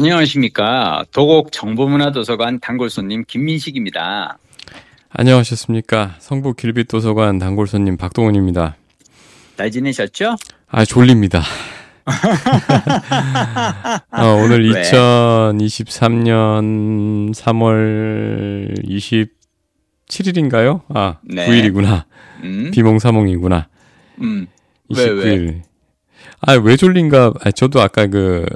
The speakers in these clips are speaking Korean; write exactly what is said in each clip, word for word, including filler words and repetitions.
안녕하십니까. 도곡정보문화도서관 단골손님 김민식입니다. 안녕하셨습니까. 성북길빛도서관 단골손님 박동원입니다. 잘 지내셨죠? 아, 졸립니다. 어, 오늘 왜? 이천이십삼 년 삼월 이십칠일인가요? 아, 네. 구일이구나. 음? 비몽사몽이구나. 음. 이십구일. 왜, 왜? 아, 왜 졸린가? 아, 저도 아까 그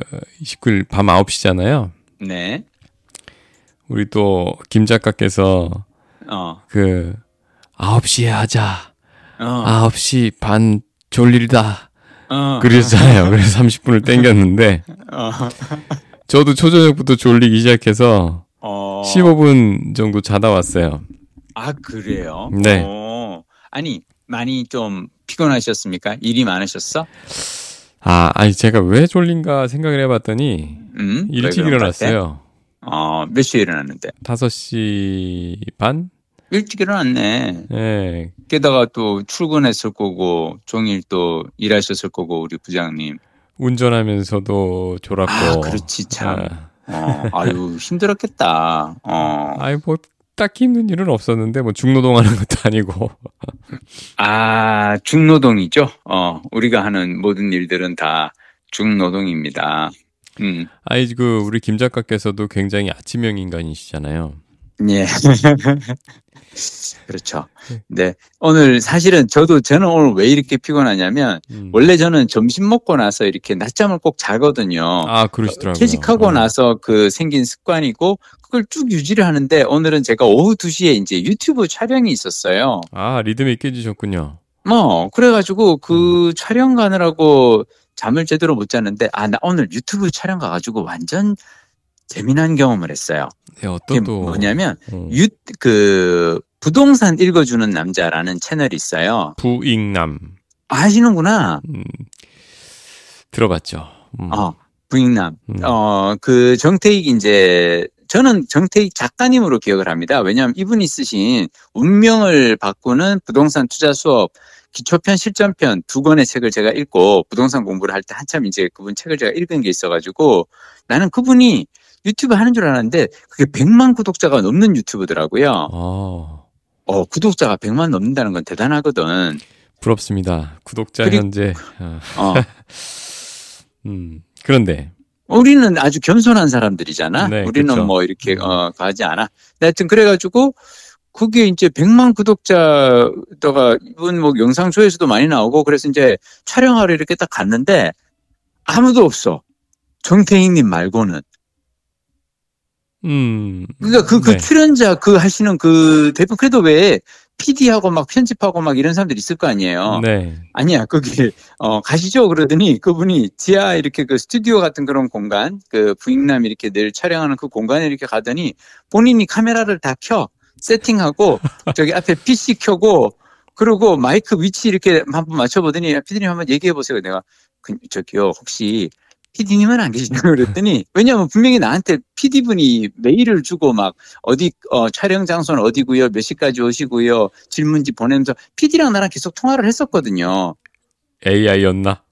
이십구일 밤 아홉 시잖아요. 네. 우리 또 김 작가께서 어. 그 아홉 시에 하자. 어. 아홉 시 반 졸리다. 어. 그랬잖아요. 그래서 삼십 분을 땡겼는데 어. 저도 초저녁부터 졸리기 시작해서 어. 십오 분 정도 자다 왔어요. 아, 그래요? 네. 오. 아니, 많이 좀 피곤하셨습니까? 일이 많으셨어? 아, 아니 제가 왜 졸린가 생각을 해봤더니 음? 일찍 일어났어요. 어, 몇 시에 일어났는데? 다섯 시 반? 일찍 일어났네. 네. 게다가 또 출근했을 거고 종일 또 일하셨을 거고 우리 부장님. 운전하면서도 졸았고. 아, 그렇지 참. 아. 어, 아유 힘들었겠다. 어. 아이 뭐 딱히 힘든 일은 없었는데 뭐 중노동하는 것도 아니고. 아, 중노동이죠. 어, 우리가 하는 모든 일들은 다 중노동입니다. 음. 아이 그 우리 김 작가께서도 굉장히 아침형 인간이시잖아요. 네. 그렇죠. 네. 오늘 사실은 저도 저는 오늘 왜 이렇게 피곤하냐면 음. 원래 저는 점심 먹고 나서 이렇게 낮잠을 꼭 자거든요. 아, 그러시더라고요. 퇴직하고 어. 나서 그 생긴 습관이고 그걸 쭉 유지를 하는데 오늘은 제가 오후 두 시에 이제 유튜브 촬영이 있었어요. 아, 리듬이 깨지셨군요. 어, 그래가지고 그 음. 촬영 가느라고 잠을 제대로 못 잤는데 아, 나 오늘 유튜브 촬영 가가지고 완전 재미난 경험을 했어요. 네, 어떤 또 뭐냐면 음. 유, 그 부동산 읽어주는 남자라는 채널이 있어요. 부익남. 아, 아시는구나. 음, 들어봤죠. 음. 어, 부익남. 음. 어, 그 정태익 이제 저는 정태익 작가님으로 기억을 합니다. 왜냐하면 이분이 쓰신 운명을 바꾸는 부동산 투자 수업 기초편, 실전편 두 권의 책을 제가 읽고 부동산 공부를 할 때 한참 이제 그분 책을 제가 읽은 게 있어가지고 나는 그분이 유튜브 하는 줄 알았는데 그게 백만 구독자가 넘는 유튜브더라고요. 오. 어, 구독자가 백만 넘는다는 건 대단하거든. 부럽습니다. 구독자 그리... 현재. 어. 음, 그런데 우리는 아주 겸손한 사람들이잖아. 네, 우리는 그쵸. 뭐 이렇게 어, 가지 않아. 하여튼 그래가지고 그게 이제 백만 구독자가 이번 뭐 영상 조회수도 많이 나오고 그래서 이제 촬영하러 이렇게 딱 갔는데 아무도 없어. 정태익님 말고는. 음. 그러니까 그, 그 네. 출연자 그 하시는 그 대표, 그래도 왜 피디하고 막 편집하고 막 이런 사람들이 있을 거 아니에요. 네. 아니야, 거기, 어, 가시죠. 그러더니 그분이 지하 이렇게 그 스튜디오 같은 그런 공간, 그 부익남 이렇게 늘 촬영하는 그 공간에 이렇게 가더니 본인이 카메라를 다 켜, 세팅하고 저기 앞에 피씨 켜고 그리고 마이크 위치 이렇게 한번 맞춰보더니 피디님 한번 얘기해보세요. 내가, 그, 저기요, 혹시 피디님은 안 계시냐고 그랬더니 왜냐하면 분명히 나한테 피디분이 메일을 주고 막 어디 어, 촬영 장소는 어디고요 몇 시까지 오시고요 질문지 보내면서 피디랑 나랑 계속 통화를 했었거든요. 에이아이였나?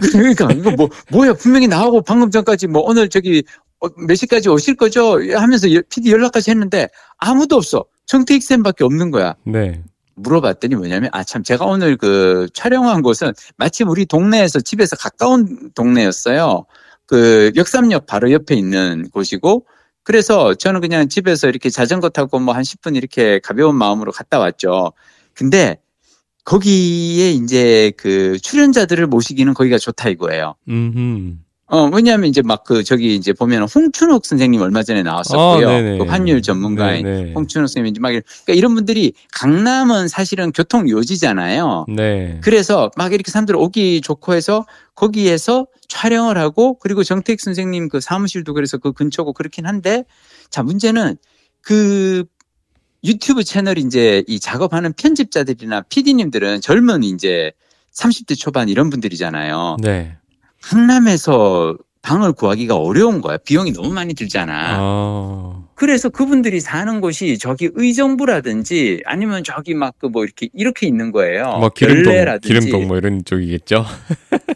그러니까 이거 뭐 뭐야 분명히 나하고 방금 전까지 뭐 오늘 저기 어, 몇 시까지 오실 거죠 하면서 피디 연락까지 했는데 아무도 없어. 정태익 쌤밖에 없는 거야. 네. 물어봤더니 뭐냐면 아 참 제가 오늘 그 촬영한 곳은 마침 우리 동네에서 집에서 가까운 동네였어요. 그 역삼역 바로 옆에 있는 곳이고 그래서 저는 그냥 집에서 이렇게 자전거 타고 뭐 한 십 분 이렇게 가벼운 마음으로 갔다 왔죠. 근데 거기에 이제 그 출연자들을 모시기는 거기가 좋다 이거예요. 음흠. 어, 왜냐하면 이제 막 그 저기 이제 보면 홍춘욱 선생님 얼마 전에 나왔었고요. 아, 그 환율 전문가인 네네. 홍춘욱 선생님인지 막 이런, 그러니까 이런 분들이 강남은 사실은 교통 요지잖아요. 네. 그래서 막 이렇게 사람들 오기 좋고 해서 거기에서 촬영을 하고 그리고 정태익 선생님 그 사무실도 그래서 그 근처고 그렇긴 한데 자 문제는 그 유튜브 채널 이제 이 작업하는 편집자들이나 피디님들은 젊은 이제 삼십 대 초반 이런 분들이잖아요. 네. 강남에서 방을 구하기가 어려운 거야. 비용이 너무 많이 들잖아. 어... 그래서 그분들이 사는 곳이 저기 의정부라든지 아니면 저기 막 그 뭐 이렇게 이렇게 있는 거예요. 뭐 기름동, 기름동 뭐 이런 쪽이겠죠.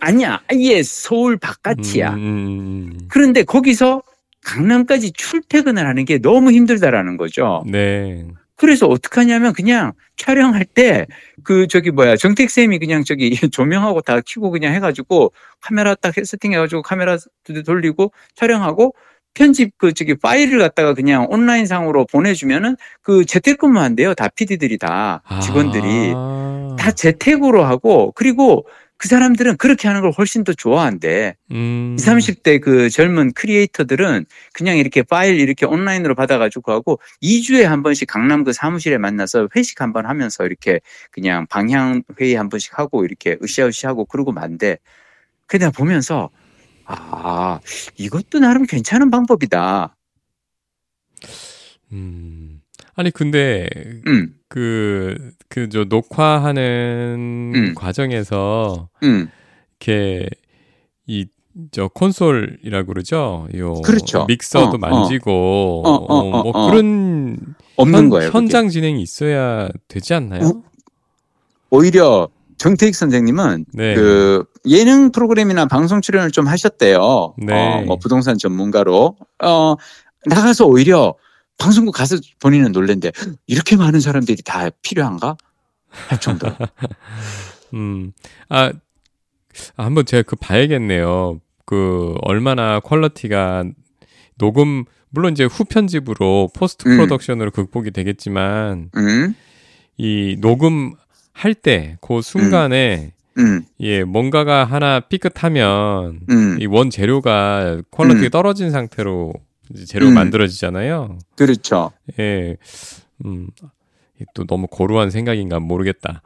아니야, 아예 서울 바깥이야. 음... 그런데 거기서 강남까지 출퇴근을 하는 게 너무 힘들다라는 거죠. 네. 그래서 어떻게 하냐면 그냥 촬영할 때 그 저기 뭐야 정택 쌤이 그냥 저기 조명하고 다 켜고 그냥 해가지고 카메라 딱 세팅해가지고 카메라 두 대 돌리고 촬영하고. 편집 그 저기 파일을 갖다가 그냥 온라인 상으로 보내주면은 그 재택근무 한대요. 다 피디들이 다 직원들이 아... 다 재택으로 하고 그리고 그 사람들은 그렇게 하는 걸 훨씬 더 좋아한대. 음... 이십, 삼십 대 그 젊은 크리에이터들은 그냥 이렇게 파일 이렇게 온라인으로 받아가지고 하고 이 주에 한 번씩 강남 그 사무실에 만나서 회식 한 번 하면서 이렇게 그냥 방향 회의 한 번씩 하고 이렇게 으쌰으쌰 하고 그러고 만대. 그냥 보면서 아, 이것도 나름 괜찮은 방법이다. 음, 아니 근데 음. 그, 그 저 녹화하는 음. 과정에서 음. 이렇게 이 저 콘솔이라고 그러죠. 요 그렇죠. 믹서도 어, 만지고 어, 어, 어, 어, 뭐 어, 어. 그런 없는 현, 거예요. 현장 그게. 진행이 있어야 되지 않나요? 어? 오히려. 정태익 선생님은 네. 그 예능 프로그램이나 방송 출연을 좀 하셨대요. 네. 어, 뭐 부동산 전문가로 어, 나가서 오히려 방송국 가서 본인은 놀랜데 이렇게 많은 사람들이 다 필요한가 할 정도. 음, 아 한번 제가 그 봐야겠네요. 그 얼마나 퀄리티가 녹음 물론 이제 후편집으로 포스트 음. 프로덕션으로 극복이 되겠지만 음. 이 녹음 할 때, 그 순간에, 음. 음. 예, 뭔가가 하나 삐끗하면, 음. 이 원 재료가 퀄리티가 음. 떨어진 상태로 재료가 음. 만들어지잖아요. 그렇죠. 예. 음, 또 너무 고루한 생각인가 모르겠다.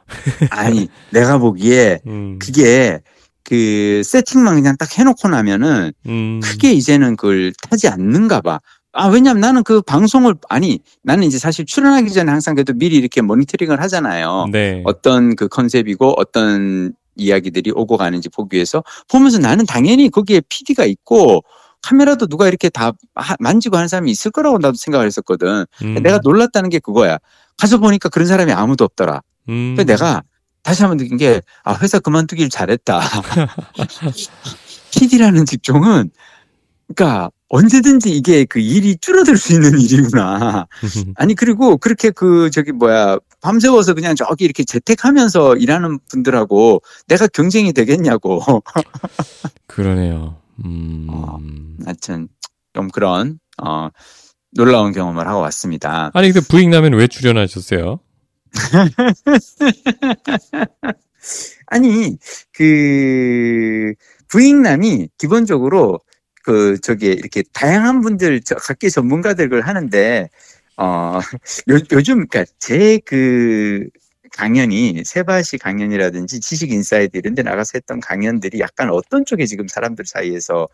아니, 내가 보기에, 음. 그게, 그, 세팅만 그냥 딱 해놓고 나면은, 음. 크게 이제는 그걸 타지 않는가 봐. 아, 왜냐면 나는 그 방송을, 아니, 나는 이제 사실 출연하기 전에 항상 그래도 미리 이렇게 모니터링을 하잖아요. 네. 어떤 그 컨셉이고 어떤 이야기들이 오고 가는지 보기 위해서 보면서 나는 당연히 거기에 피디가 있고 카메라도 누가 이렇게 다 만지고 하는 사람이 있을 거라고 나도 생각을 했었거든. 음. 내가 놀랐다는 게 그거야. 가서 보니까 그런 사람이 아무도 없더라. 음. 그래서 내가 다시 한번 느낀 게, 아, 회사 그만두길 잘했다. 피디라는 직종은, 그러니까, 언제든지 이게 그 일이 줄어들 수 있는 일이구나. 아니, 그리고 그렇게 그, 저기, 뭐야, 밤새워서 그냥 저기 이렇게 재택하면서 일하는 분들하고 내가 경쟁이 되겠냐고. 그러네요. 음. 어, 하여튼, 좀 그런, 어, 놀라운 경험을 하고 왔습니다. 아니, 근데 부익라면 왜 출연하셨어요? 아니, 그, 부익남이 기본적으로 그, 저기, 이렇게 다양한 분들, 저, 각기 전문가들을 하는데, 어, 요, 요즘, 그니까, 제 그 강연이, 세바시 강연이라든지 지식 인사이드 이런 데 나가서 했던 강연들이 약간 어떤 쪽에 지금 사람들 사이에서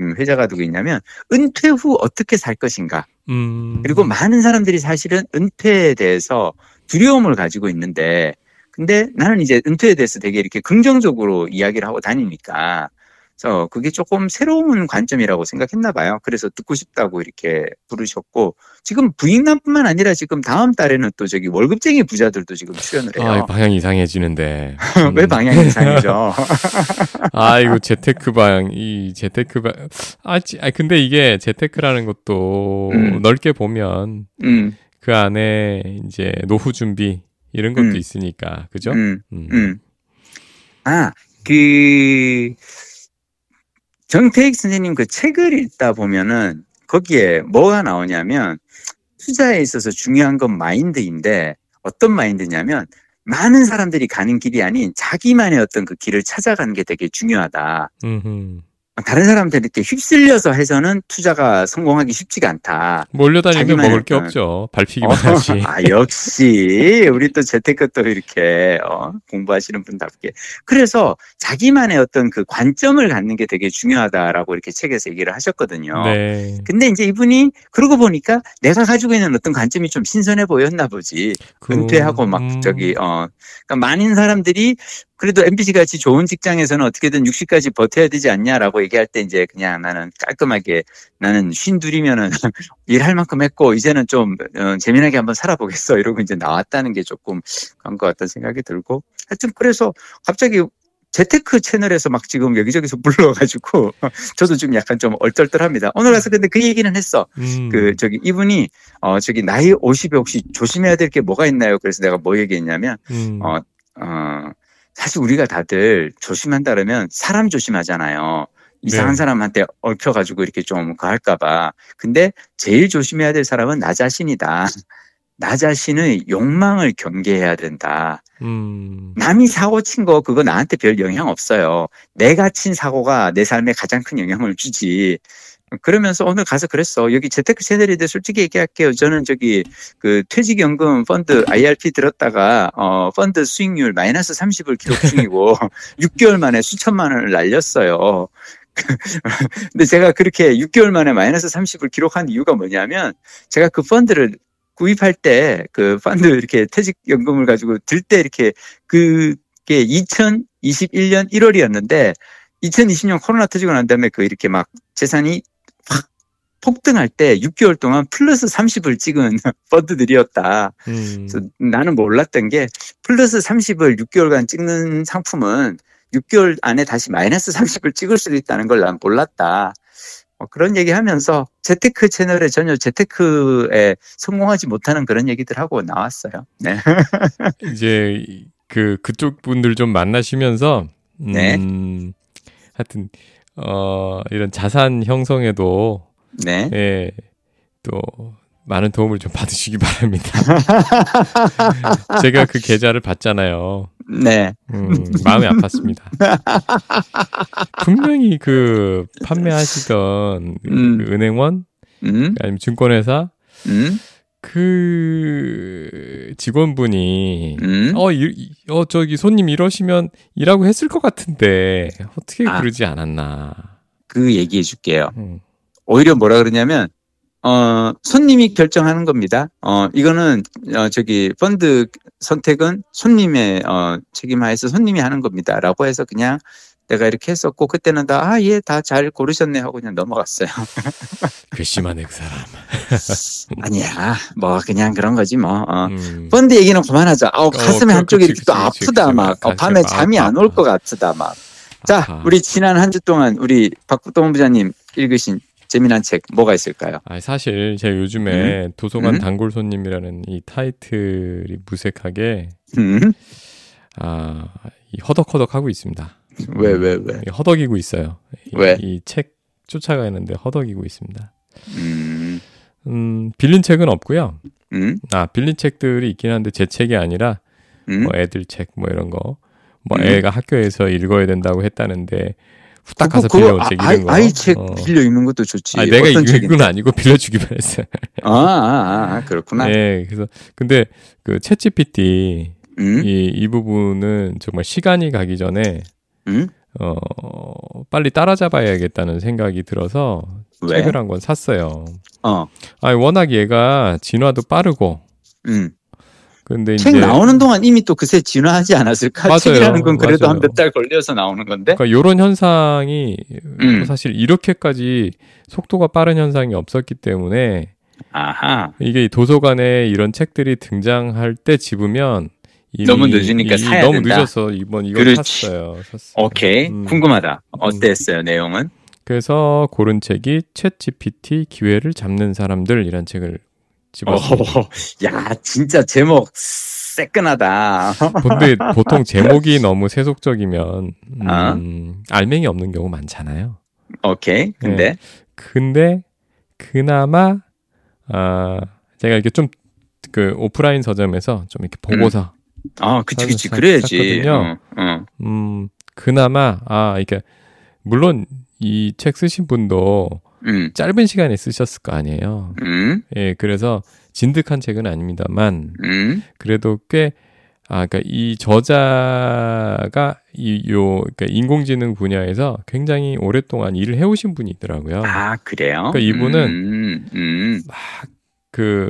음, 회자가 되고 있냐면, 은퇴 후 어떻게 살 것인가. 음. 그리고 많은 사람들이 사실은 은퇴에 대해서 두려움을 가지고 있는데, 근데 나는 이제 은퇴에 대해서 되게 이렇게 긍정적으로 이야기를 하고 다니니까, 그래서 그게 조금 새로운 관점이라고 생각했나 봐요. 그래서 듣고 싶다고 이렇게 부르셨고 지금 부익남뿐만 아니라 지금 다음 달에는 또 저기 월급쟁이 부자들도 지금 출연을 해요. 아, 방향이 이상해지는데. 음. 왜 방향이 이상해져? 아이고 재테크 방, 이 재테크 방. 아, 근데 이게 재테크라는 것도 음. 넓게 보면 음. 그 안에 이제 노후 준비 이런 것도 음. 있으니까 그죠? 음. 음. 음. 아, 그. 정태익 선생님 그 책을 읽다 보면은 거기에 뭐가 나오냐면 투자에 있어서 중요한 건 마인드인데 어떤 마인드냐면 많은 사람들이 가는 길이 아닌 자기만의 어떤 그 길을 찾아가는 게 되게 중요하다. 음흠. 다른 사람들한테 휩쓸려서 해서는 투자가 성공하기 쉽지가 않다. 몰려다니면 먹을 게 없죠. 밟히기만 어, 하지. 아, 역시 우리 또 재테크 또 이렇게 어, 공부하시는 분답게. 그래서 자기만의 어떤 그 관점을 갖는 게 되게 중요하다라고 이렇게 책에서 얘기를 하셨거든요. 네. 근데 이제 이분이 그러고 보니까 내가 가지고 있는 어떤 관점이 좀 신선해 보였나 보지. 그... 은퇴하고 막 저기 어, 그러니까 많은 사람들이 그래도 엠비씨같이 좋은 직장에서는 어떻게든 육십까지 버텨야 되지 않냐라고 얘기할 때 이제 그냥 나는 깔끔하게 나는 쉰둘이면은 일할 만큼 했고 이제는 좀 어, 재미나게 한번 살아보겠어 이러고 이제 나왔다는 게 조금 그런 것 같다는 생각이 들고, 하여튼 그래서 갑자기 재테크 채널에서 막 지금 여기저기서 불러가지고 저도 좀 약간 좀 얼떨떨합니다. 오늘 와서 근데 그 얘기는 했어. 음. 그 저기 이분이 어 저기 나이 오십에 혹시 조심해야 될 게 뭐가 있나요? 그래서 내가 뭐 얘기했냐면 음. 어, 어 사실 우리가 다들 조심한다 그러면 사람 조심하잖아요. 이상한 네. 사람한테 얽혀가지고 이렇게 좀 할까 봐. 근데 제일 조심해야 될 사람은 나 자신이다. 나 자신의 욕망을 경계해야 된다. 음. 남이 사고 친 거 그거 나한테 별 영향 없어요. 내가 친 사고가 내 삶에 가장 큰 영향을 주지. 그러면서 오늘 가서 그랬어. 여기 재테크 채널에 대해 솔직히 얘기할게요. 저는 저기 그 퇴직연금 펀드 아이알피 들었다가 어 펀드 수익률 마이너스 삼십을 기록 중이고 육 개월 만에 수천만 원을 날렸어요. 근데 제가 그렇게 육 개월 만에 마이너스 삼십을 기록한 이유가 뭐냐면 제가 그 펀드를 구입할 때 그 펀드 이렇게 퇴직연금을 가지고 들 때 이렇게 그게 이천이십일 년 일월이었는데 이천이십 년 코로나 터지고 난 다음에 그 이렇게 막 재산이 확 폭등할 때 육 개월 동안 플러스 삼십을 찍은 펀드들이었다. 음. 그래서 나는 몰랐던 게 플러스 삼십을 육 개월간 찍는 상품은 육 개월 안에 다시 마이너스 삼십을 찍을 수도 있다는 걸 난 몰랐다. 뭐 그런 얘기하면서 재테크 채널에 전혀 재테크에 성공하지 못하는 그런 얘기들 하고 나왔어요. 네. 이제 그 그쪽 분들 좀 만나시면서 음, 네. 하여튼 어, 이런 자산 형성에도 네. 예, 또 많은 도움을 좀 받으시기 바랍니다. 제가 그 계좌를 봤잖아요. 네. 음, 마음이 아팠습니다. 분명히 그 판매하시던 음. 그 은행원, 음? 아니면 증권회사, 음? 그 직원분이 음? 어, 이, 어 저기 손님 이러시면 일하고 했을 것 같은데 어떻게 아, 그러지 않았나. 그 얘기해 줄게요. 음. 오히려 뭐라 그러냐면 어, 손님이 결정하는 겁니다. 어, 이거는, 어, 저기, 펀드 선택은 손님의, 어, 책임하에서 손님이 하는 겁니다. 라고 해서 그냥 내가 이렇게 했었고, 그때는 다, 아, 예, 다 잘 고르셨네 하고 그냥 넘어갔어요. 괘씸하네, 그 사람. 아니야. 뭐, 그냥 그런 거지, 뭐. 어. 음. 펀드 얘기는 그만하자. 아우, 가슴에 어, 한쪽이 이렇게 또 아프다, 그치, 막. 어, 밤에 잠이 안 올 것 같다, 막. 자, 아하. 우리 지난 한 주 동안 우리 박동원 부장님 읽으신 재미난 책 뭐가 있을까요? 아, 사실 제가 요즘에 음? 도서관 음? 단골 손님이라는 이 타이틀이 무색하게 음? 아, 이 허덕허덕 하고 있습니다. 왜, 왜, 왜? 허덕이고 있어요. 왜? 이 책 쫓아가는데 허덕이고 있습니다. 음... 음, 빌린 책은 없고요. 음? 아, 빌린 책들이 있긴 한데 제 책이 아니라 음? 뭐 애들 책 뭐 이런 거, 뭐 음? 애가 학교에서 읽어야 된다고 했다는데. 후딱 가서 빌려온 책 읽은 거. 아이 책 어. 빌려 읽는 것도 좋지. 아니, 내가 읽은 건 아니고 빌려주기만 했어요. 아, 아, 아 그렇구나. 네, 그래서 근데 그 챗지피티 음? 이, 이 부분은 정말 시간이 가기 전에 음? 어, 빨리 따라잡아야겠다는 생각이 들어서 왜? 책을 한 권 샀어요. 어. 아니, 워낙 얘가 진화도 빠르고. 음. 근데 책 이제 나오는 동안 이미 또 그새 진화하지 않았을까? 맞아요. 책이라는 건 그래도 한 몇 달 걸려서 나오는 건데. 그러니까 이런 현상이 음. 사실 이렇게까지 속도가 빠른 현상이 없었기 때문에 아하. 이게 도서관에 이런 책들이 등장할 때 집으면 너무 늦으니까 사야 너무 된다. 너무 늦어서 이번 이걸 그렇지. 샀어요. 샀어요. 오케이. 음. 궁금하다. 어땠어요 음. 내용은? 그래서 고른 책이 챗지피티 기회를 잡는 사람들이란 책을 집었습니다. 야, 진짜 제목 새끈하다. 근데 보통 제목이 너무 세속적이면 음, 아? 알맹이 없는 경우 많잖아요. 오케이. 근데 네. 근데 그나마 아, 제가 이렇게 좀 그 오프라인 서점에서 좀 이렇게 보고서 음. 아, 그치 그치 사, 그래야지. 어, 어. 음, 그나마 아, 이게 물론 이 책 쓰신 분도 음. 짧은 시간에 쓰셨을 거 아니에요. 음. 예, 그래서 진득한 책은 아닙니다만, 음. 그래도 꽤, 아, 그니까 이 저자가 이, 요, 그니까 인공지능 분야에서 굉장히 오랫동안 일을 해오신 분이 있더라고요. 아, 그래요? 그니까 이분은 음. 음. 막 그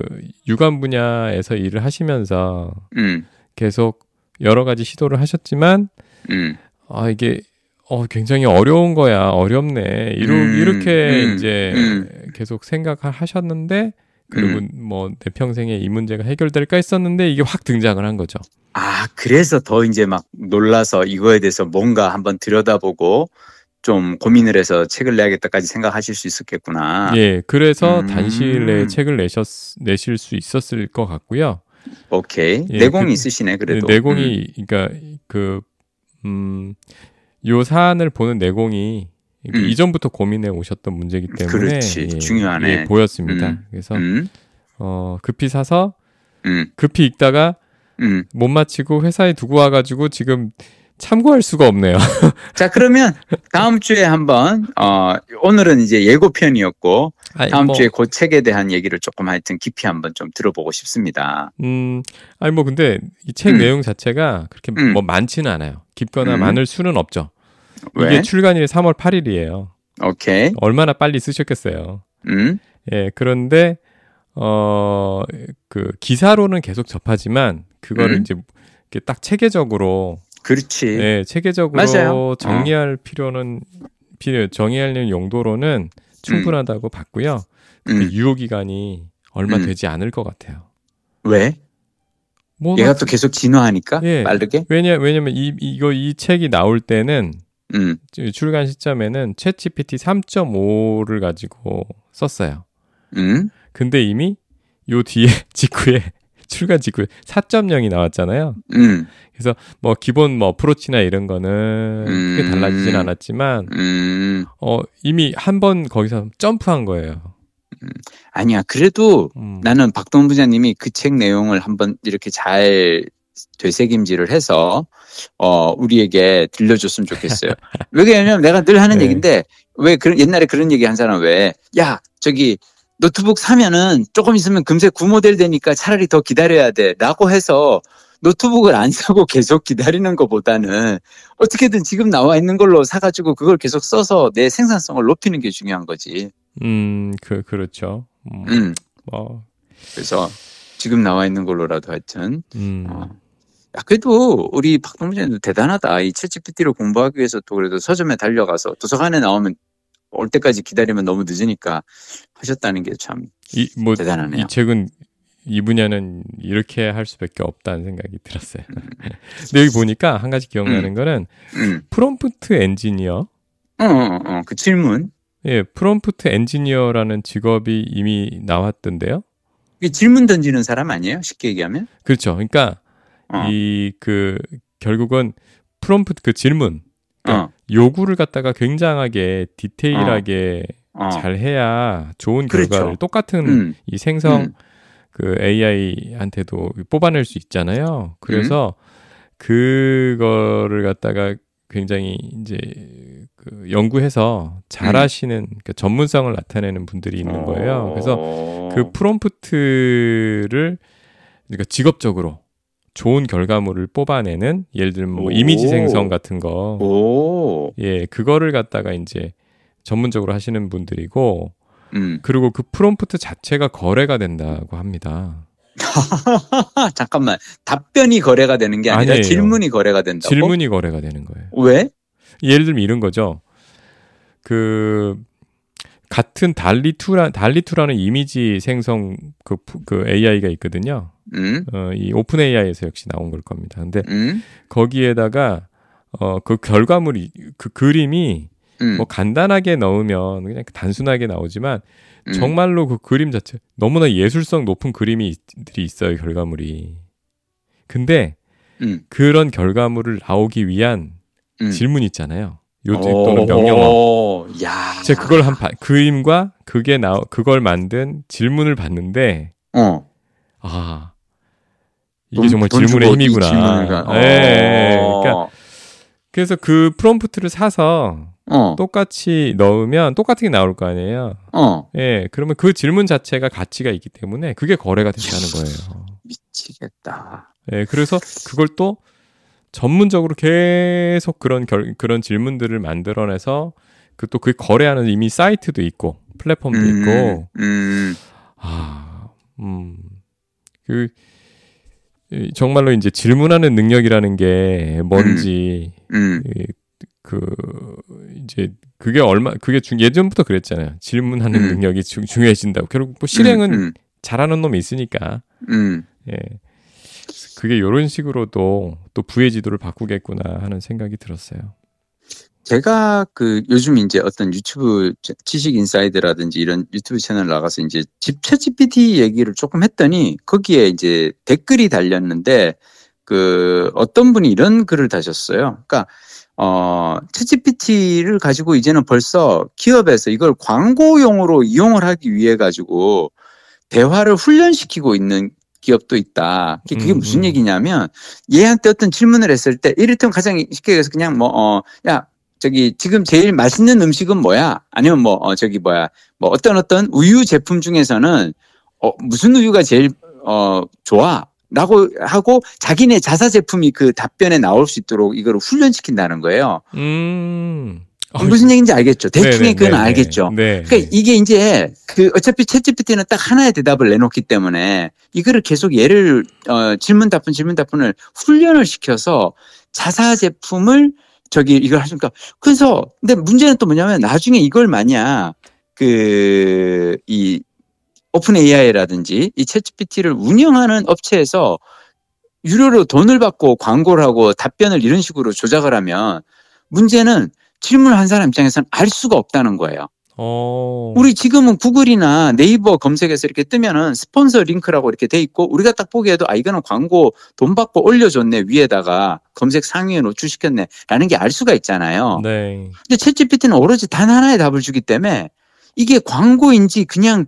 유관 분야에서 일을 하시면서 음. 계속 여러 가지 시도를 하셨지만, 음. 아 이게 어, 굉장히 어려운 거야, 어렵네. 이러, 음, 이렇게 음, 이제 음. 계속 생각하셨는데, 그리고 음. 뭐 내 평생에 이 문제가 해결될까 했었는데 이게 확 등장을 한 거죠. 아, 그래서 더 이제 막 놀라서 이거에 대해서 뭔가 한번 들여다보고 좀 고민을 해서 책을 내야겠다까지 생각하실 수 있었겠구나. 예, 그래서 음. 단시일 내에 책을 내셨, 내실 수 있었을 것 같고요. 오케이. 예, 내공이 그, 있으시네, 그래도. 내공이, 음. 그러니까 그, 음, 요 사안을 보는 내공이 음. 이전부터 고민해 오셨던 문제이기 때문에 그렇지, 예, 중요하네. 예, 보였습니다. 음. 그래서 음. 어, 급히 사서 음. 급히 읽다가 음. 못 마치고 회사에 두고 와가지고 지금 참고할 수가 없네요. 자, 그러면 다음 주에 한번 어, 오늘은 이제 예고편이었고 아니, 다음 뭐, 주에 그 책에 대한 얘기를 조금 하여튼 깊이 한번 좀 들어보고 싶습니다. 음, 아니 뭐 근데 이 책 음. 내용 자체가 그렇게 음. 뭐 많지는 않아요. 깊거나 음. 많을 수는 없죠. 왜? 이게 출간일이 삼월 팔일이에요. 오케이. 얼마나 빨리 쓰셨겠어요. 음. 예, 그런데 어, 그 기사로는 계속 접하지만 그거를 음. 이제 이렇게 딱 체계적으로 그렇지. 네, 체계적으로 맞아요. 정리할 어. 필요는 필요 정의하는 용도로는 충분하다고 음. 봤고요. 음. 유효 기간이 얼마 음. 되지 않을 것 같아요. 왜? 뭐, 얘가 나, 또 계속 진화하니까 예. 빠르게. 왜냐 왜냐면 이 이거 이 책이 나올 때는 음. 출간 시점에는 챗지피티 삼 점 오를 가지고 썼어요. 음. 근데 이미 요 뒤에 직후에 출간 직후에 사 점 영이 나왔잖아요. 음. 그래서 뭐 기본 뭐 어프로치나 이런 거는 음. 크게 달라지진 않았지만 음. 어, 이미 한 번 거기서 점프한 거예요. 음. 아니야. 그래도 음. 나는 박동원 부장님이 그 책 내용을 한번 이렇게 잘 되새김질을 해서 어, 우리에게 들려줬으면 좋겠어요. 왜냐하면 내가 늘 하는 네. 얘기인데 왜 그런 옛날에 그런 얘기 한 사람 왜 야 저기 노트북 사면은 조금 있으면 금세 구모델 되니까 차라리 더 기다려야 돼 라고 해서 노트북을 안 사고 계속 기다리는 것보다는 어떻게든 지금 나와 있는 걸로 사가지고 그걸 계속 써서 내 생산성을 높이는 게 중요한 거지. 음, 그, 그렇죠. 음. 음. 뭐. 그래서 지금 나와 있는 걸로라도 하여튼. 음. 어. 야, 그래도 우리 박동원님도 대단하다. 이 챗지피티로 공부하기 위해서 또 그래도 서점에 달려가서 도서관에 나오면 올 때까지 기다리면 너무 늦으니까 하셨다는 게 참 뭐, 대단하네요. 이 책은 이 분야는 이렇게 할 수밖에 없다는 생각이 들었어요. 음. 근데 여기 보니까 한 가지 기억나는 음. 거는 음. 프롬프트 엔지니어. 어, 어, 어, 그 질문. 예, 프롬프트 엔지니어라는 직업이 이미 나왔던데요. 이게 질문 던지는 사람 아니에요? 쉽게 얘기하면? 그렇죠. 그러니까 어. 이 그 결국은 프롬프트 그 질문. 그러니까 어. 요구를 갖다가 굉장하게 디테일하게 어. 어. 잘 해야 좋은 그렇죠. 결과를 똑같은 음. 이 생성 음. 그 에이아이한테도 뽑아낼 수 있잖아요. 그래서 음. 그거를 갖다가 굉장히 이제 그 연구해서 잘하시는 음. 그러니까 전문성을 나타내는 분들이 있는 거예요. 그래서 그 프롬프트를 그러니까 직업적으로 좋은 결과물을 뽑아내는 예를 들면 뭐 이미지 생성 같은 거, 오. 예 그거를 갖다가 이제 전문적으로 하시는 분들이고, 음. 그리고 그 프롬프트 자체가 거래가 된다고 합니다. 잠깐만 답변이 거래가 되는 게 아니라 아니에요. 질문이 거래가 된다고? 질문이 거래가 되는 거예요. 왜? 예를 들면 이런 거죠. 그 같은 달리투라, 달리투라는 이미지 생성 그, 그 에이아이가 있거든요. 음? 어, 이 오픈 에이아이에서 역시 나온 걸 겁니다. 근데 음? 거기에다가 어, 그 결과물이 그 그림이 음. 뭐 간단하게 넣으면 그냥 단순하게 나오지만 음. 정말로 그 그림 자체 너무나 예술성 높은 그림이 있어요 결과물이. 근데 음. 그런 결과물을 나오기 위한 음. 질문 있잖아요. 요즘 또는 명령어. 야. 제가 그걸 한 바, 그림과 그게 나 그걸 만든 질문을 봤는데. 어. 아 이게 돈, 정말 돈 질문의 힘이구나. 네, 그러니까 그래서 그 프롬프트를 사서 어. 똑같이 넣으면 똑같은 게 나올 거 아니에요. 어. 예, 그러면 그 질문 자체가 가치가 있기 때문에 그게 거래가 된다는 거예요. 미치겠다. 예, 그래서 그걸 또 전문적으로 계속 그런 결, 그런 질문들을 만들어내서 그 또 그 거래하는 이미 사이트도 있고 플랫폼도 음, 있고. 음. 아, 음. 그 정말로 이제 질문하는 능력이라는 게 뭔지 음. 그 이제 그게 얼마 그게 중, 예전부터 그랬잖아요. 질문하는 음. 능력이 주, 중요해진다고. 결국 뭐 실행은 음. 음. 잘하는 놈이 있으니까. 음. 예. 그게 이런 식으로도 또 부의 지도를 바꾸겠구나 하는 생각이 들었어요. 제가 그 요즘 이제 어떤 유튜브 지식 인사이드라든지 이런 유튜브 채널 나가서 이제 챗지피티 얘기를 조금 했더니 거기에 이제 댓글이 달렸는데 그 어떤 분이 이런 글을 다셨어요. 그러니까 어, 챗지피티를 가지고 이제는 벌써 기업에서 이걸 광고용으로 이용을 하기 위해 가지고 대화를 훈련시키고 있는 기업도 있다. 그게 음. 무슨 얘기냐면 얘한테 어떤 질문을 했을 때 이를테면 가장 쉽게 얘기해서 그냥 뭐 어, 야 저기 지금 제일 맛있는 음식은 뭐야? 아니면 뭐 어, 저기 뭐야? 뭐 어떤 어떤 우유 제품 중에서는 어, 무슨 우유가 제일 어, 좋아? 라고 하고 자기네 자사 제품이 그 답변에 나올 수 있도록 이걸 훈련시킨다는 거예요. 음. 무슨 얘기인지 알겠죠. 대충의 그건 알겠죠. 네네. 그러니까 이게 이제 그 어차피 챗지피티는 딱 하나의 대답을 내놓기 때문에 이거를 계속 얘를 어, 질문 답변 질문 답변을 훈련을 시켜서 자사 제품을 저기 이걸 하니까 그래서 근데 문제는 또 뭐냐면 나중에 이걸 만약 그 이 오픈 에이아이라든지 이 챗지피티를 운영하는 업체에서 유료로 돈을 받고 광고를 하고 답변을 이런 식으로 조작을 하면 문제는 질문을 한 사람 입장에서는 알 수가 없다는 거예요. 오. 우리 지금은 구글이나 네이버 검색에서 이렇게 뜨면은 스폰서 링크라고 이렇게 돼 있고 우리가 딱 보기에도 아 이거는 광고 돈 받고 올려줬네 위에다가 검색 상위에 노출시켰네 라는 게 알 수가 있잖아요. 네. 근데 챗지피티는 오로지 단 하나의 답을 주기 때문에 이게 광고인지 그냥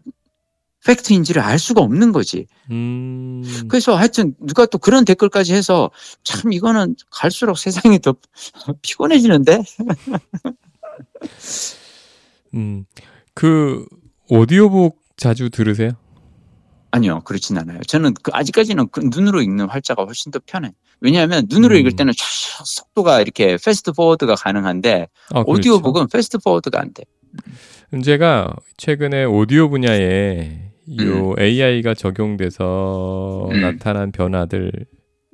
팩트인지를 알 수가 없는 거지. 음. 그래서 하여튼 누가 또 그런 댓글까지 해서 참 이거는 갈수록 세상이 더 피곤해지는데. 음, 그 오디오북 자주 들으세요? 아니요, 그렇진 않아요. 저는 그 아직까지는 그 눈으로 읽는 활자가 훨씬 더 편해. 왜냐하면 눈으로 음. 읽을 때는 촤 속도가 이렇게 패스트 포워드가 가능한데 아, 오디오북은 그렇죠. 패스트 포워드가 안 돼. 제가 최근에 오디오 분야에 이 음. 에이아이가 적용돼서 음. 나타난 변화들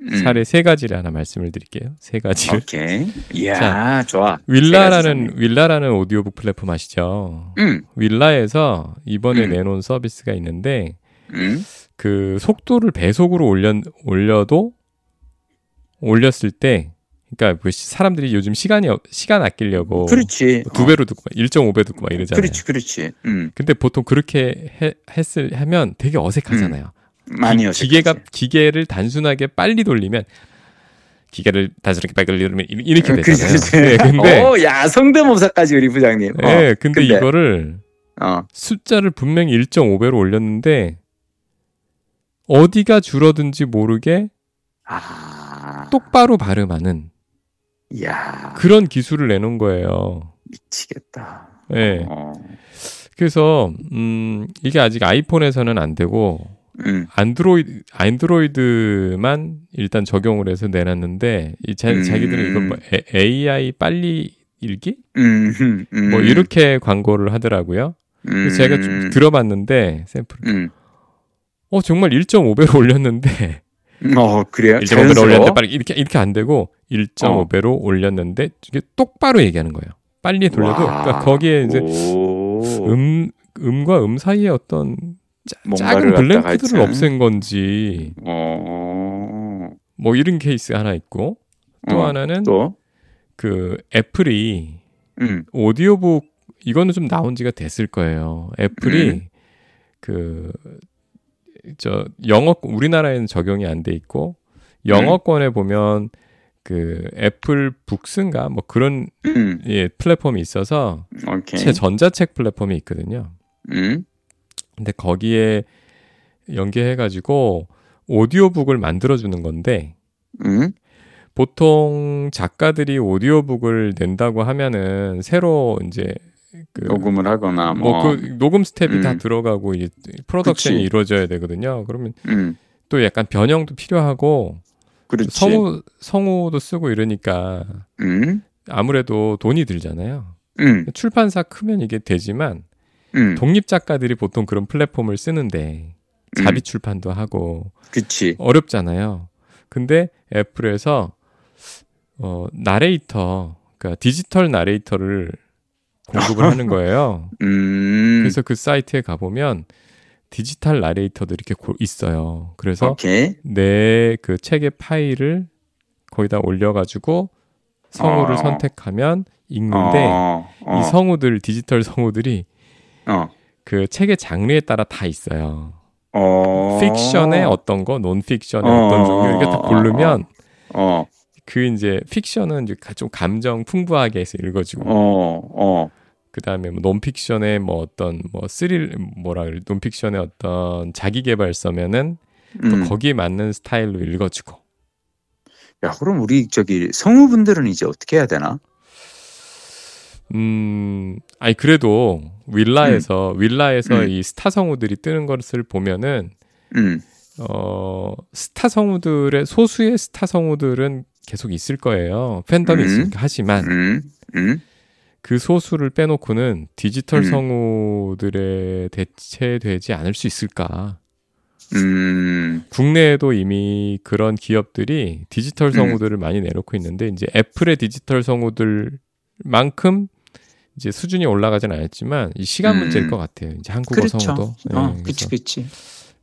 음. 사례 세 가지를 하나 말씀을 드릴게요. 세 가지를. 오케이. 이야, 자, 좋아. 윌라라는 윌라라는 오디오북 플랫폼 아시죠? 음. 윌라에서 이번에 음. 내놓은 서비스가 있는데 음. 그 속도를 배속으로 올려 올려도 올렸을 때. 그러니까 사람들이 요즘 시간이 시간 아끼려고 그렇지. 두 배로 듣고 막 일 점 오 배 듣고 막 이러잖아요. 그렇지, 그렇지. 음. 근데 보통 그렇게 해, 했을 하면 되게 어색하잖아요. 음. 많이 어색하지. 기계가 기계를 단순하게 빨리 돌리면 기계를 단순하게 빨리 돌리면 이렇게 되잖아요. 그치, 그치. 네, 근데 오, 야 성대모사까지 우리 부장님. 네, 어, 근데, 근데 이거를 어. 숫자를 분명히 일 점 오 배로 올렸는데 어디가 줄어든지 모르게 아. 똑바로 발음하는. 야. 그런 기술을 내놓은 거예요. 미치겠다. 네. 어. 그래서 음, 이게 아직 아이폰에서는 안 되고 음. 안드로이드 안드로이드만 일단 적용을 해서 내놨는데 이 자, 음. 자기들은 이거 뭐 에이아이 빨리 읽기? 음. 음. 뭐 이렇게 광고를 하더라고요. 음. 제가 좀 들어봤는데 샘플. 음. 어 정말 일 점 오 배로 올렸는데. 어 그래요? 일 점 오 배로 올렸는데 빨리 이렇게 이렇게 안 되고 일 점 오 배로 어. 올렸는데 이게 똑바로 얘기하는 거예요. 빨리 돌려도 그러니까 거기에 이제 음 음과 음 사이에 어떤 짜, 작은 블랭크들을 없앤 건지 어. 뭐 이런 케이스 하나 있고 또 어. 하나는 또? 그 애플이 음. 오디오북 이거는 좀 나온 지가 됐을 거예요. 애플이 음. 그 저 영어 우리나라에는 적용이 안 돼 있고 영어권에 음. 보면 그 애플 북스인가 뭐 그런 음. 예, 플랫폼이 있어서 제 전자책 플랫폼이 있거든요. 음. 근데 거기에 연계해가지고 오디오북을 만들어주는 건데 음. 보통 작가들이 오디오북을 낸다고 하면은 새로 이제 그 녹음을 하거나 뭐 그 녹음 스텝이 음. 다 들어가고 이제 프로덕션이 그치. 이루어져야 되거든요. 그러면 음. 또 약간 변형도 필요하고 그렇지. 성우 성우도 쓰고 이러니까 음. 아무래도 돈이 들잖아요. 음. 출판사 크면 이게 되지만 음. 독립 작가들이 보통 그런 플랫폼을 쓰는데 자비 음. 출판도 하고 그치. 어렵잖아요. 근데 애플에서 어, 나레이터, 그러니까 디지털 나레이터를 공급을 하는 거예요. 음. 그래서 그 사이트에 가보면 디지털 나레이터도 이렇게 있어요. 그래서 내 그 책의 파일을 거기다 올려가지고 성우를 어. 선택하면 읽는데 어. 어. 이 성우들, 디지털 성우들이 어. 그 책의 장르에 따라 다 있어요. 어. 픽션의 어떤 거, 논픽션의 어. 어떤 종류 이렇게 딱 고르면 어. 그 이제 픽션은 이제 좀 감정 풍부하게 해서 읽어주고 어. 어. 그 다음에 뭐 논픽션의 뭐 어떤 뭐 스릴 뭐라 그래 논픽션의 어떤 자기계발서면은 음. 또 거기에 맞는 스타일로 읽어주고. 야, 그럼 우리 저기 성우분들은 이제 어떻게 해야 되나? 음, 아니 그래도 윌라에서 음. 윌라에서 음. 이 스타 성우들이 뜨는 것을 보면은 음. 어 스타 성우들의 소수의 스타 성우들은 계속 있을 거예요. 팬덤이 음. 있으니까 하지만. 음. 음. 그 소수를 빼놓고는 디지털 음. 성우들에 대체되지 않을 수 있을까? 음. 국내에도 이미 그런 기업들이 디지털 성우들을 음. 많이 내놓고 있는데 이제 애플의 디지털 성우들만큼 이제 수준이 올라가진 않았지만 이 시간 문제일 음. 것 같아요. 이제 한국어 그렇죠. 성우도. 어, 네, 그치, 그치.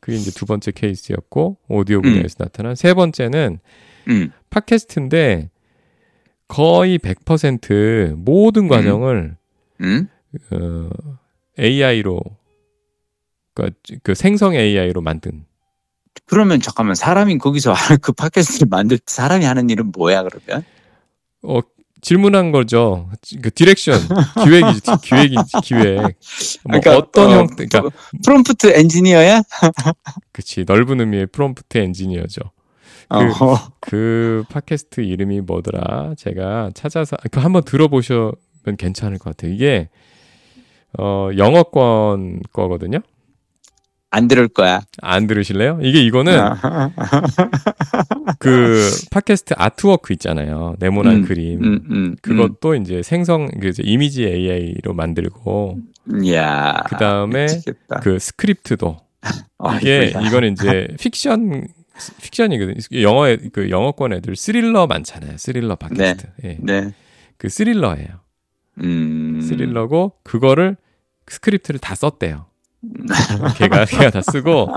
그게 이제 두 번째 케이스였고 오디오 분야에서 음. 나타난 세 번째는 음. 팟캐스트인데. 거의 백 퍼센트 모든 과정을 음? 음? 어, 에이아이로 그러니까 그 생성 에이아이로 만든. 그러면 잠깐만 사람이 거기서 그 팟캐스트를 만들 때 사람이 하는 일은 뭐야 그러면? 어 질문한 거죠. 그 디렉션 기획이지 기획이지 기획. 뭐 그러니까 어떤 어, 형 그러니까 프롬프트 엔지니어야? 그렇지 넓은 의미의 프롬프트 엔지니어죠. 그, 그 팟캐스트 이름이 뭐더라? 제가 찾아서 그 한번 들어보시면 괜찮을 것 같아요. 이게 어, 영어권 거거든요. 안 들을 거야. 안 들으실래요? 이게 이거는 그 팟캐스트 아트워크 있잖아요. 네모난 음, 그림. 음, 음, 그것도 음. 이제 생성 이제 이미지 에이아이로 만들고. 야. 그 다음에 그 스크립트도 어, 이게 이거야. 이건 이제 픽션. 픽션이거든요. 영어에 그 영어권 애들 스릴러 많잖아요. 스릴러 팟캐스트. 네. 예. 네. 그 스릴러예요. 음. 스릴러고 그거를 스크립트를 다 썼대요. 걔가 걔가 다 쓰고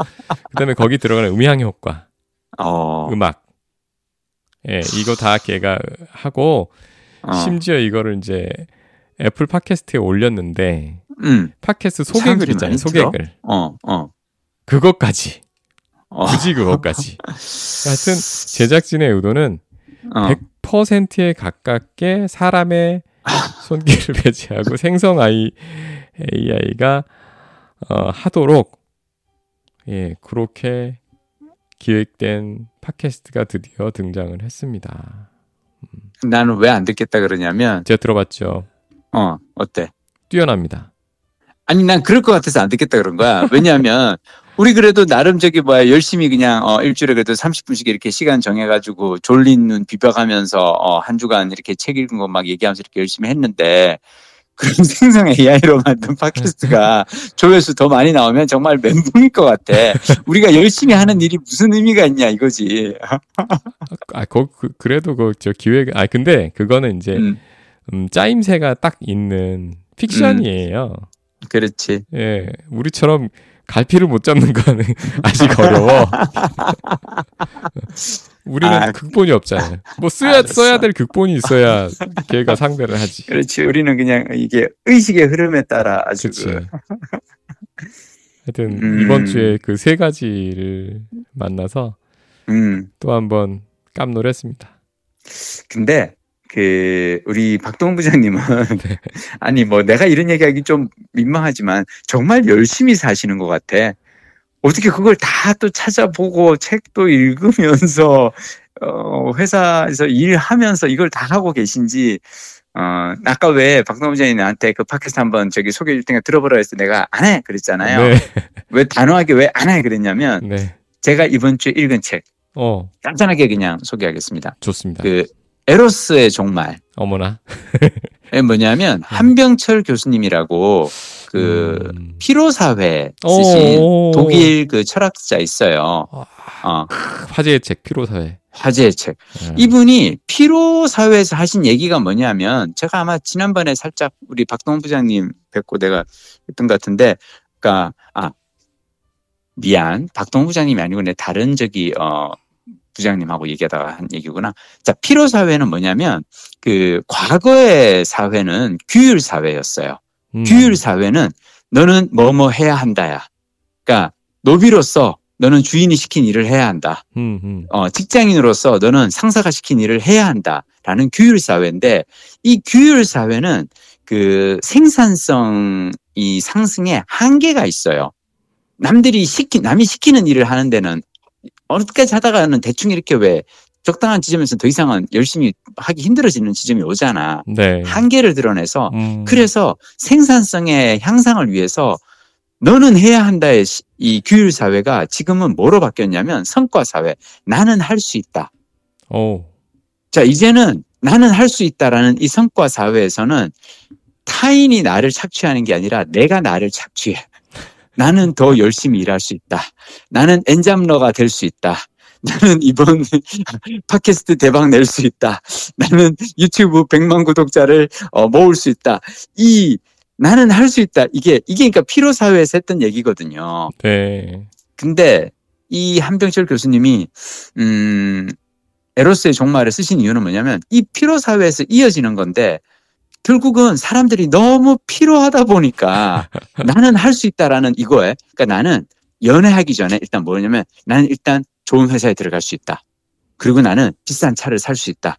그다음에 거기 들어가는 음향 효과, 어. 음악. 예, 이거 다 걔가 하고 어. 심지어 이거를 이제 애플 팟캐스트에 올렸는데 음. 팟캐스트 소개글 있잖아요. 소개글. 어, 어. 그것까지. 굳이 그것까지. 하여튼 제작진의 의도는 어. 백 퍼센트에 가깝게 사람의 손길을 배제하고 생성 아이, 에이아이가 어, 하도록 예 그렇게 기획된 팟캐스트가 드디어 등장을 했습니다. 음. 나는 왜 안 듣겠다 그러냐면 제가 들어봤죠. 어 어때? 뛰어납니다. 아니 난 그럴 것 같아서 안 듣겠다 그런 거야. 왜냐하면 우리 그래도 나름 저기 뭐야 열심히 그냥 어 일주일에 그래도 삼십 분씩 이렇게 시간 정해가지고 졸린 눈 비벼가면서 어 한 주간 이렇게 책 읽은 거 막 얘기하면서 이렇게 열심히 했는데 그런 생성 에이아이로 만든 팟캐스트가 조회수 더 많이 나오면 정말 멘붕일 것 같아. 우리가 열심히 하는 일이 무슨 의미가 있냐 이거지. 아, 거, 그, 그래도 그 저 기획 아 근데 그거는 이제 음. 음, 짜임새가 딱 있는 픽션이에요. 음. 그렇지. 예, 우리처럼. 갈피를 못 잡는 건 아직 어려워. 우리는 아, 극본이 없잖아요. 뭐 써야, 알았어. 써야 될 극본이 있어야 걔가 상대를 하지. 그렇지. 우리는 그냥 이게 의식의 흐름에 따라 아주. 그... 하여튼 음. 이번 주에 그 세 가지를 만나서 음. 또 한 번 깜놀했습니다. 근데 그 우리 박동원 부장님은 네. 아니 뭐 내가 이런 얘기하기 좀 민망하지만 정말 열심히 사시는 것 같아. 어떻게 그걸 다 또 찾아보고 책도 읽으면서 어 회사에서 일하면서 이걸 다 하고 계신지. 어 아까 왜 박동원 부장님 나한테 그 팟캐스트 한번 저기 소개해줄 테니까 들어보라 해서 내가 안 해 그랬잖아요. 네. 왜 단호하게 왜 안 해 그랬냐면 네. 제가 이번 주에 읽은 책 어. 깐깐하게 그냥 소개하겠습니다. 좋습니다. 그 에로스의 종말. 어머나. 뭐냐면 한병철 교수님이라고 그 음. 피로사회 쓰신 독일 그 철학자 있어요. 아, 어. 화제의 책 피로사회. 화제의 책. 음. 이분이 피로사회에서 하신 얘기가 뭐냐면, 제가 아마 지난번에 살짝 우리 박동원 부장님 뵙고 내가 했던 것 같은데, 그러니까 아 미안 박동원 부장님이 아니고 내 다른 저기 어 부장님하고 얘기하다가 한 얘기구나. 자, 피로사회는 뭐냐면 그 과거의 사회는 규율사회였어요. 음. 규율사회는 너는 뭐뭐 해야 한다야. 그러니까 노비로서 너는 주인이 시킨 일을 해야 한다. 음, 음. 어, 직장인으로서 너는 상사가 시킨 일을 해야 한다라는 규율사회인데, 이 규율사회는 그 생산성이 상승에 한계가 있어요. 남들이 시키, 남이 시키는 일을 하는 데는 어느 때까지 하다가는 대충 이렇게 왜 적당한 지점에서 더 이상은 열심히 하기 힘들어지는 지점이 오잖아. 네. 한계를 드러내서 음. 그래서 생산성의 향상을 위해서 너는 해야 한다의 이 규율 사회가 지금은 뭐로 바뀌었냐면 성과 사회. 나는 할 수 있다. 오. 자, 이제는 나는 할 수 있다라는 이 성과 사회에서는 타인이 나를 착취하는 게 아니라 내가 나를 착취해. 나는 더 열심히 일할 수 있다. 나는 엔잡러가 될 수 있다. 나는 이번 팟캐스트 대박 낼 수 있다. 나는 유튜브 백만 구독자를 어, 모을 수 있다. 이 나는 할 수 있다. 이게 이게 그러니까 피로사회에서 했던 얘기거든요. 네. 근데 이 한병철 교수님이 음, 에로스의 종말을 쓰신 이유는 뭐냐면 이 피로사회에서 이어지는 건데, 결국은 사람들이 너무 피로하다 보니까 나는 할 수 있다라는 이거에, 그러니까 나는 연애하기 전에 일단 뭐냐면 나는 일단 좋은 회사에 들어갈 수 있다. 그리고 나는 비싼 차를 살 수 있다.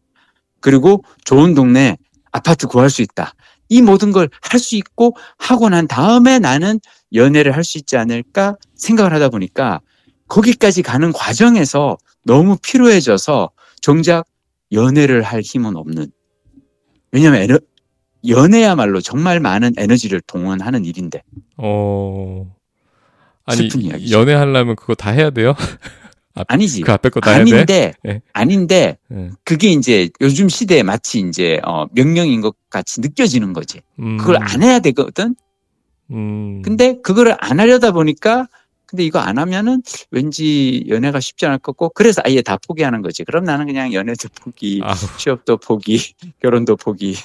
그리고 좋은 동네 아파트 구할 수 있다. 이 모든 걸 할 수 있고 하고 난 다음에 나는 연애를 할 수 있지 않을까 생각을 하다 보니까 거기까지 가는 과정에서 너무 피로해져서 정작 연애를 할 힘은 없는. 왜냐하면 에너, 연애야말로 정말 많은 에너지를 동원하는 일인데. 어... 아니, 슬픈 이야기죠. 연애하려면 그거 다 해야 돼요? 앞, 아니지. 그 앞에 거 다 해야 돼? 아닌데, 네. 아닌데, 네. 그게 이제 요즘 시대에 마치 이제, 어, 명령인 것 같이 느껴지는 거지. 음. 그걸 안 해야 되거든? 음. 근데 그거를 안 하려다 보니까, 근데 이거 안 하면은 왠지 연애가 쉽지 않을 것 같고, 그래서 아예 다 포기하는 거지. 그럼 나는 그냥 연애도 포기, 아우. 취업도 포기, 결혼도 포기.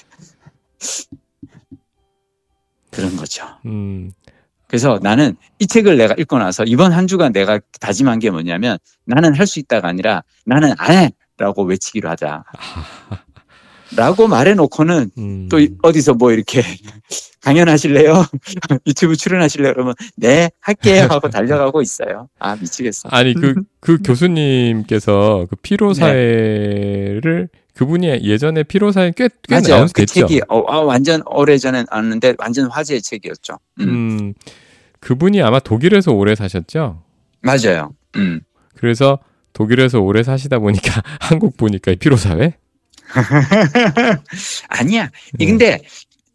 그런 거죠. 음. 그래서 나는 이 책을 내가 읽고 나서 이번 한 주간 내가 다짐한 게 뭐냐면 나는 할 수 있다가 아니라 나는 안 해! 라고 외치기로 하자. 라고 말해놓고는 음. 또 어디서 뭐 이렇게 강연하실래요? 유튜브 출연하실래요? 그러면 네, 할게요 하고 달려가고 있어요. 아, 미치겠어. 아니, 그, 그 교수님께서 그 피로사회를 네. 그분이 예전에 피로사회 꽤, 꽤 나왔었죠. 그 책이 어, 어, 완전 오래전에 나왔는데 완전 화제의 책이었죠. 음. 음, 그분이 아마 독일에서 오래 사셨죠? 맞아요. 음. 그래서 독일에서 오래 사시다 보니까 한국 보니까 피로사회? 아니야. 음. 근데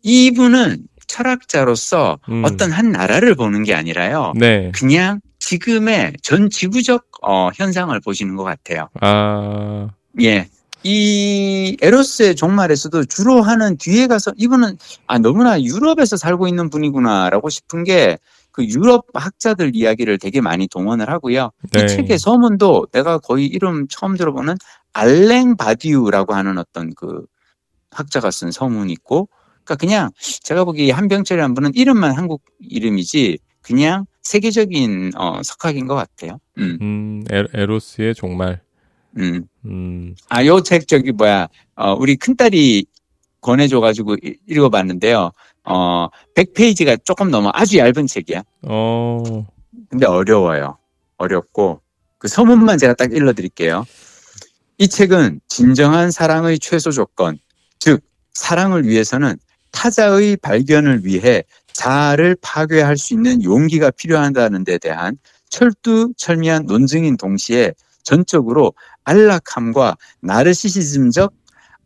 이분은 철학자로서 음. 어떤 한 나라를 보는 게 아니라요. 네. 그냥 지금의 전 지구적 어, 현상을 보시는 것 같아요. 아. 예. 이 에로스의 종말에서도 주로 하는 뒤에 가서 이분은 아 너무나 유럽에서 살고 있는 분이구나라고 싶은 게 그 유럽 학자들 이야기를 되게 많이 동원을 하고요. 네. 이 책의 서문도 내가 거의 이름 처음 들어보는 알랭 바디우라고 하는 어떤 그 학자가 쓴 서문이 있고, 그러니까 그냥 제가 보기에 한병철이라는 분은 이름만 한국 이름이지 그냥 세계적인 어, 석학인 것 같아요. 음, 음 에로스의 종말. 음. 음. 아, 요 책, 저기, 뭐야, 어, 우리 큰딸이 권해줘가지고 읽어봤는데요. 어, 백 페이지가 조금 넘어. 아주 얇은 책이야. 어. 근데 어려워요. 어렵고. 그 서문만 제가 딱 일러드릴게요. 이 책은 진정한 사랑의 최소 조건, 즉, 사랑을 위해서는 타자의 발견을 위해 자아를 파괴할 수 있는 용기가 필요하다는 데 대한 철두철미한 논증인 동시에 전적으로 안락함과 나르시시즘적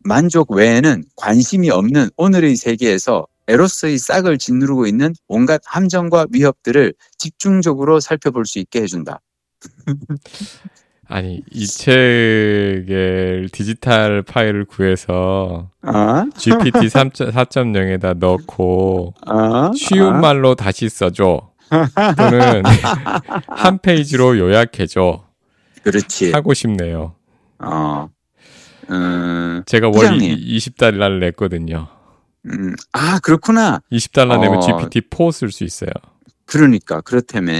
만족 외에는 관심이 없는 오늘의 세계에서 에로스의 싹을 짓누르고 있는 온갖 함정과 위협들을 집중적으로 살펴볼 수 있게 해준다. 아니, 이 책의 디지털 파일을 구해서 어? 지피티 삼 점 사 점 영에다 넣고 어? 쉬운 어? 말로 다시 써줘. 또는 한 페이지로 요약해줘. 그렇지. 하고 싶네요. 어, 음, 제가 월 이십 달러를 냈거든요. 음, 아, 그렇구나. 이십 달러 내면 어, 지피티 포 쓸 수 있어요. 그러니까 그렇다며.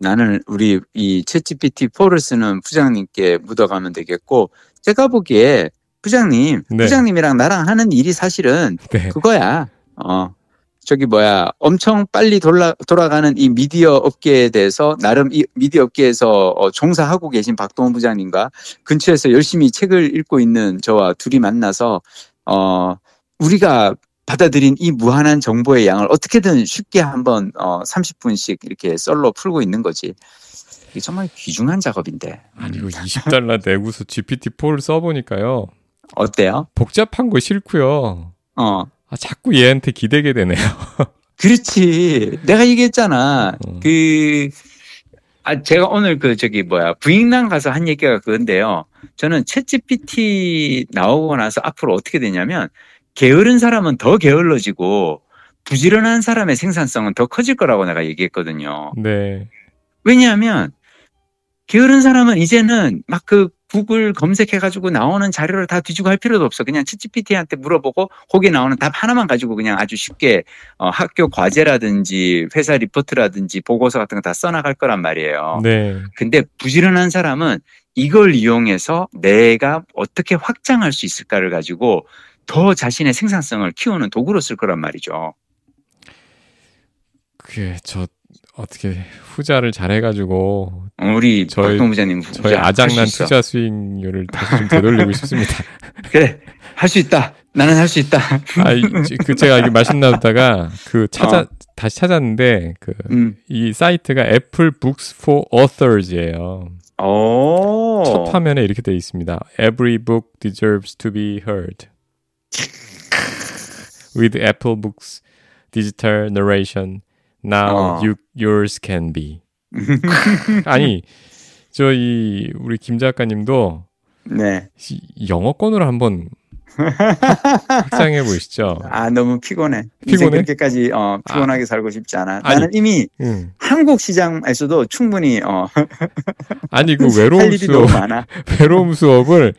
나는 우리 이 챗지피티 포를 쓰는 부장님께 묻어가면 되겠고, 제가 보기에 부장님, 네. 부장님이랑 나랑 하는 일이 사실은 네. 그거야. 어, 저기 뭐야, 엄청 빨리 돌아, 돌아가는 이 미디어 업계에 대해서 나름 이 미디어 업계에서 어, 종사하고 계신 박동원 부장님과 근처에서 열심히 책을 읽고 있는 저와 둘이 만나서 어, 우리가 받아들인 이 무한한 정보의 양을 어떻게든 쉽게 한번 어, 삼십 분씩 이렇게 썰로 풀고 있는 거지. 이게 정말 귀중한 작업인데. 아니, 이거 이십 달러 내고서 지피티 포를 써보니까요. 어때요? 복잡한 거 싫고요. 어. 아, 자꾸 얘한테 기대게 되네요. 그렇지. 내가 얘기했잖아. 어. 그, 아, 제가 오늘 그 저기 뭐야, 부익남 가서 한 얘기가 그건데요. 저는 챗지피티 나오고 나서 앞으로 어떻게 되냐면, 게으른 사람은 더 게을러지고 부지런한 사람의 생산성은 더 커질 거라고 내가 얘기했거든요. 네. 왜냐하면 게으른 사람은 이제는 막 그 구글 검색해가지고 나오는 자료를 다 뒤지고 할 필요도 없어. 그냥 챗지피티한테 물어보고 거기에 나오는 답 하나만 가지고 그냥 아주 쉽게 어, 학교 과제라든지 회사 리포트라든지 보고서 같은 거 다 써나갈 거란 말이에요. 네. 근데 부지런한 사람은 이걸 이용해서 내가 어떻게 확장할 수 있을까를 가지고 더 자신의 생산성을 키우는 도구로 쓸 거란 말이죠. 그게 저 어떻게 후자를 잘 해가지고 우리 저희 박동부장님 저희 아장난 투자 수익률을 다시 좀 되돌리고 싶습니다. 그래, 할 수 있다. 나는 할 수 있다. 아, 그 제가 이게 말씀 나눴다가 그 찾아 어. 다시 찾았는데 그 이 음. 사이트가 애플 Books for Authors예요. 오. 첫 화면에 이렇게 돼 있습니다. Every book deserves to be heard. With Apple Books digital narration, now 어. you, yours can be. 아니, 저 이 우리 김 작가님도 네. 영어권으로 한번 확장해 보시죠. 아, 너무 피곤해. 피곤해? 그렇게까지 어, 피곤하게 아. 살고 싶지 않아. 아니, 나는 이미 응. 한국 시장에서도 충분히 어. 아니, 그 외로움 수업, 외로움 수업을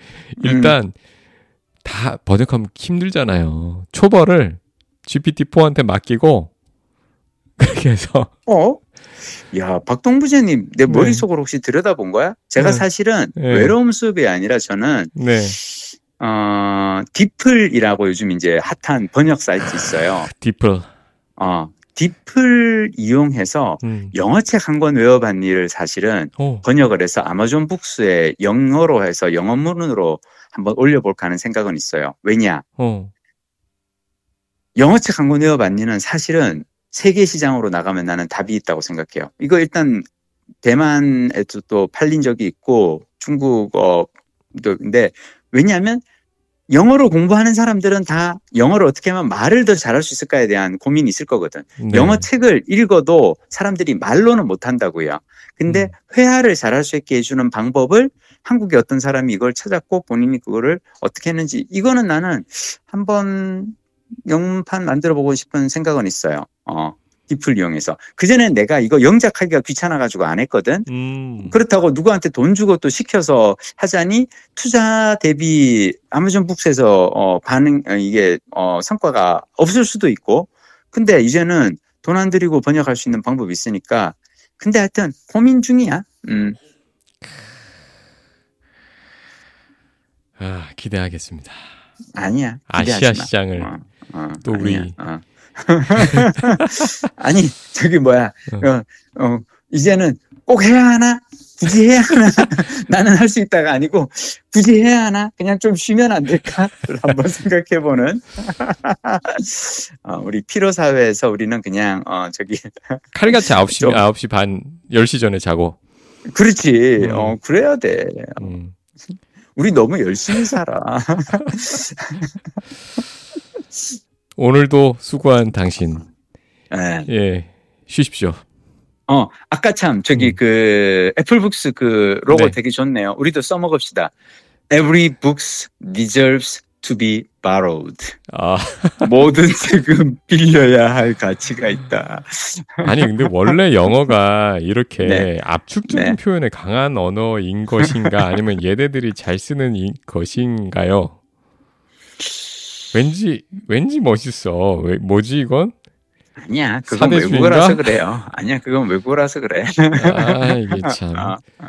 일단 음. 다 번역하면 힘들잖아요. 초벌을 지피티 포한테 맡기고 그렇게 해서. 어? 야, 박동부재님, 내 네. 머릿속으로 혹시 들여다본 거야? 제가 네. 사실은 네. 외로움 수업이 아니라 저는 네. 어, 디플이라고 요즘 이제 핫한 번역 사이트 있어요. 디플. 어, 디플 이용해서 음. 영어책 한 권 외워봤는 일을 사실은 오. 번역을 해서 아마존 북스에 영어로 해서 영어문으로 한번 올려볼까 하는 생각은 있어요. 왜냐? 어. 영어책 한 권 외워봤니는 사실은 세계 시장으로 나가면 나는 답이 있다고 생각해요. 이거 일단 대만에도 또 팔린 적이 있고 중국어도 근데 왜냐하면 영어로 공부하는 사람들은 다 영어를 어떻게 하면 말을 더 잘할 수 있을까에 대한 고민이 있을 거거든. 네. 영어 책을 읽어도 사람들이 말로는 못한다고요. 근데 음. 회화를 잘할 수 있게 해주는 방법을 한국의 어떤 사람이 이걸 찾았고 본인이 그거를 어떻게 했는지 이거는 나는 한번 영판 만들어보고 싶은 생각은 있어요. 어, 디플 이용해서. 그전에 내가 이거 영작하기가 귀찮아가지고 안 했거든. 음. 그렇다고 누구한테 돈 주고 또 시켜서 하자니 투자 대비 아마존 북스에서 어, 반응 이게 어, 성과가 없을 수도 있고. 근데 이제는 돈 안 들이고 번역할 수 있는 방법이 있으니까. 근데 하여튼 고민 중이야. 음. 아, 기대하겠습니다. 아니야. 아시아 시장을 어, 어, 또 아니야. 우리 어. 아니 저기 뭐야 어, 어, 이제는 꼭 해야 하나? 굳이 해야 하나? 나는 할 수 있다가 아니고 굳이 해야 하나? 그냥 좀 쉬면 안 될까? 한번 생각해보는 어, 우리 피로사회에서 우리는 그냥 어, 저기 칼같이 아홉 시, 아홉 시 반 열 시 전에 자고 그렇지 음. 어, 그래야 돼 음. 우리 너무 열심히 살아. 오늘도 수고한 당신. 네. 예, 쉬십시오. 어, 아까 참 저기 음. 그 애플북스 그 로고 네. 되게 좋네요. 우리도 써먹읍시다. Every book deserves to be borrowed. 아. 모든 책은 빌려야 할 가치가 있다. 아니 근데 원래 영어가 이렇게 네. 압축적인 네. 표현에 강한 언어인 것인가 아니면 얘네들이 잘 쓰는 것인가요? 왠지 왠지 멋있어. 왜, 뭐지 이건? 아니야. 그건 외국어라서 그래요. 아니야. 그건 외국어라서 그래. 아 이게 참. 어, 어.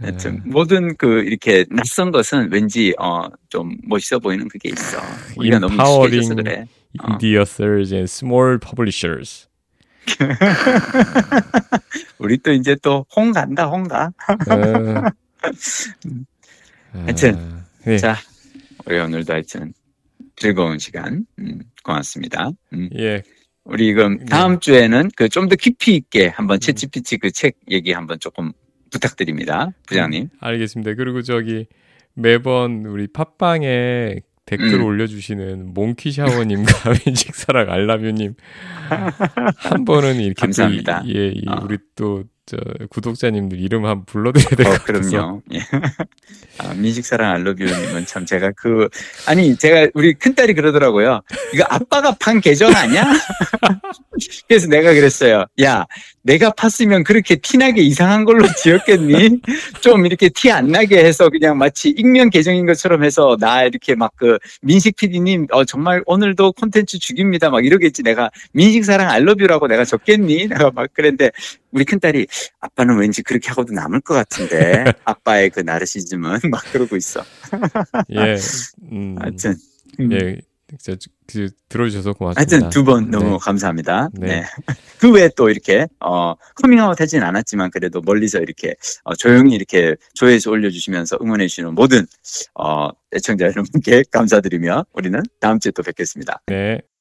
하여튼 모든 그 이렇게 낯선 것은 왠지 어 좀 멋있어 보이는 그게 있어. 우리가 너무 익숙해져서 그래. Empowering authors and small publishers. 우리 또 이제 또 홍 간다 홍 가. 아, 하여튼 아, 네. 자 우리 오늘도 하여튼 즐거운 시간 음, 고맙습니다. 음. 예. 우리 그럼 다음 네. 주에는 그 좀 더 깊이 있게 한번 챗지피티 그 책 얘기 한번 조금. 부탁드립니다. 부장님. 알겠습니다. 그리고 저기 매번 우리 팟빵에 댓글 음. 올려주시는 몽키샤워님과 왼직사랑 알라뷰님 한 번은 이렇게 감사합니다. 또 예, 어. 우리 또 저 구독자님들 이름 한번 불러드려야 될 것 어, 같아서. 그럼요. 예. 아, 민식사랑 알러뷰님은 참 제가 그 아니 제가 우리 큰딸이 그러더라고요. 이거 아빠가 판 계정 아니야? 그래서 내가 그랬어요. 야 내가 팠으면 그렇게 티나게 이상한 걸로 지었겠니? 좀 이렇게 티 안 나게 해서 그냥 마치 익명 계정인 것처럼 해서 나 이렇게 막 그 민식 피디님 어, 정말 오늘도 콘텐츠 죽입니다. 막 이러겠지. 내가 민식사랑 알러뷰라고 내가 적겠니? 내가 막 그랬는데 우리 큰딸이 아빠는 왠지 그렇게 하고도 남을 것 같은데 아빠의 그 나르시즘은 막 그러고 있어. 예, 음, 하여튼 음. 예, 저, 그, 들어주셔서 고맙습니다. 하여튼 두 번 너무 네. 감사합니다. 네. 네. 그 외에 또 이렇게 어, 커밍아웃 하진 않았지만 그래도 멀리서 이렇게 어, 조용히 이렇게 조회수 올려주시면서 응원해주시는 모든 어, 애청자 여러분께 감사드리며 우리는 다음 주에 또 뵙겠습니다. 네.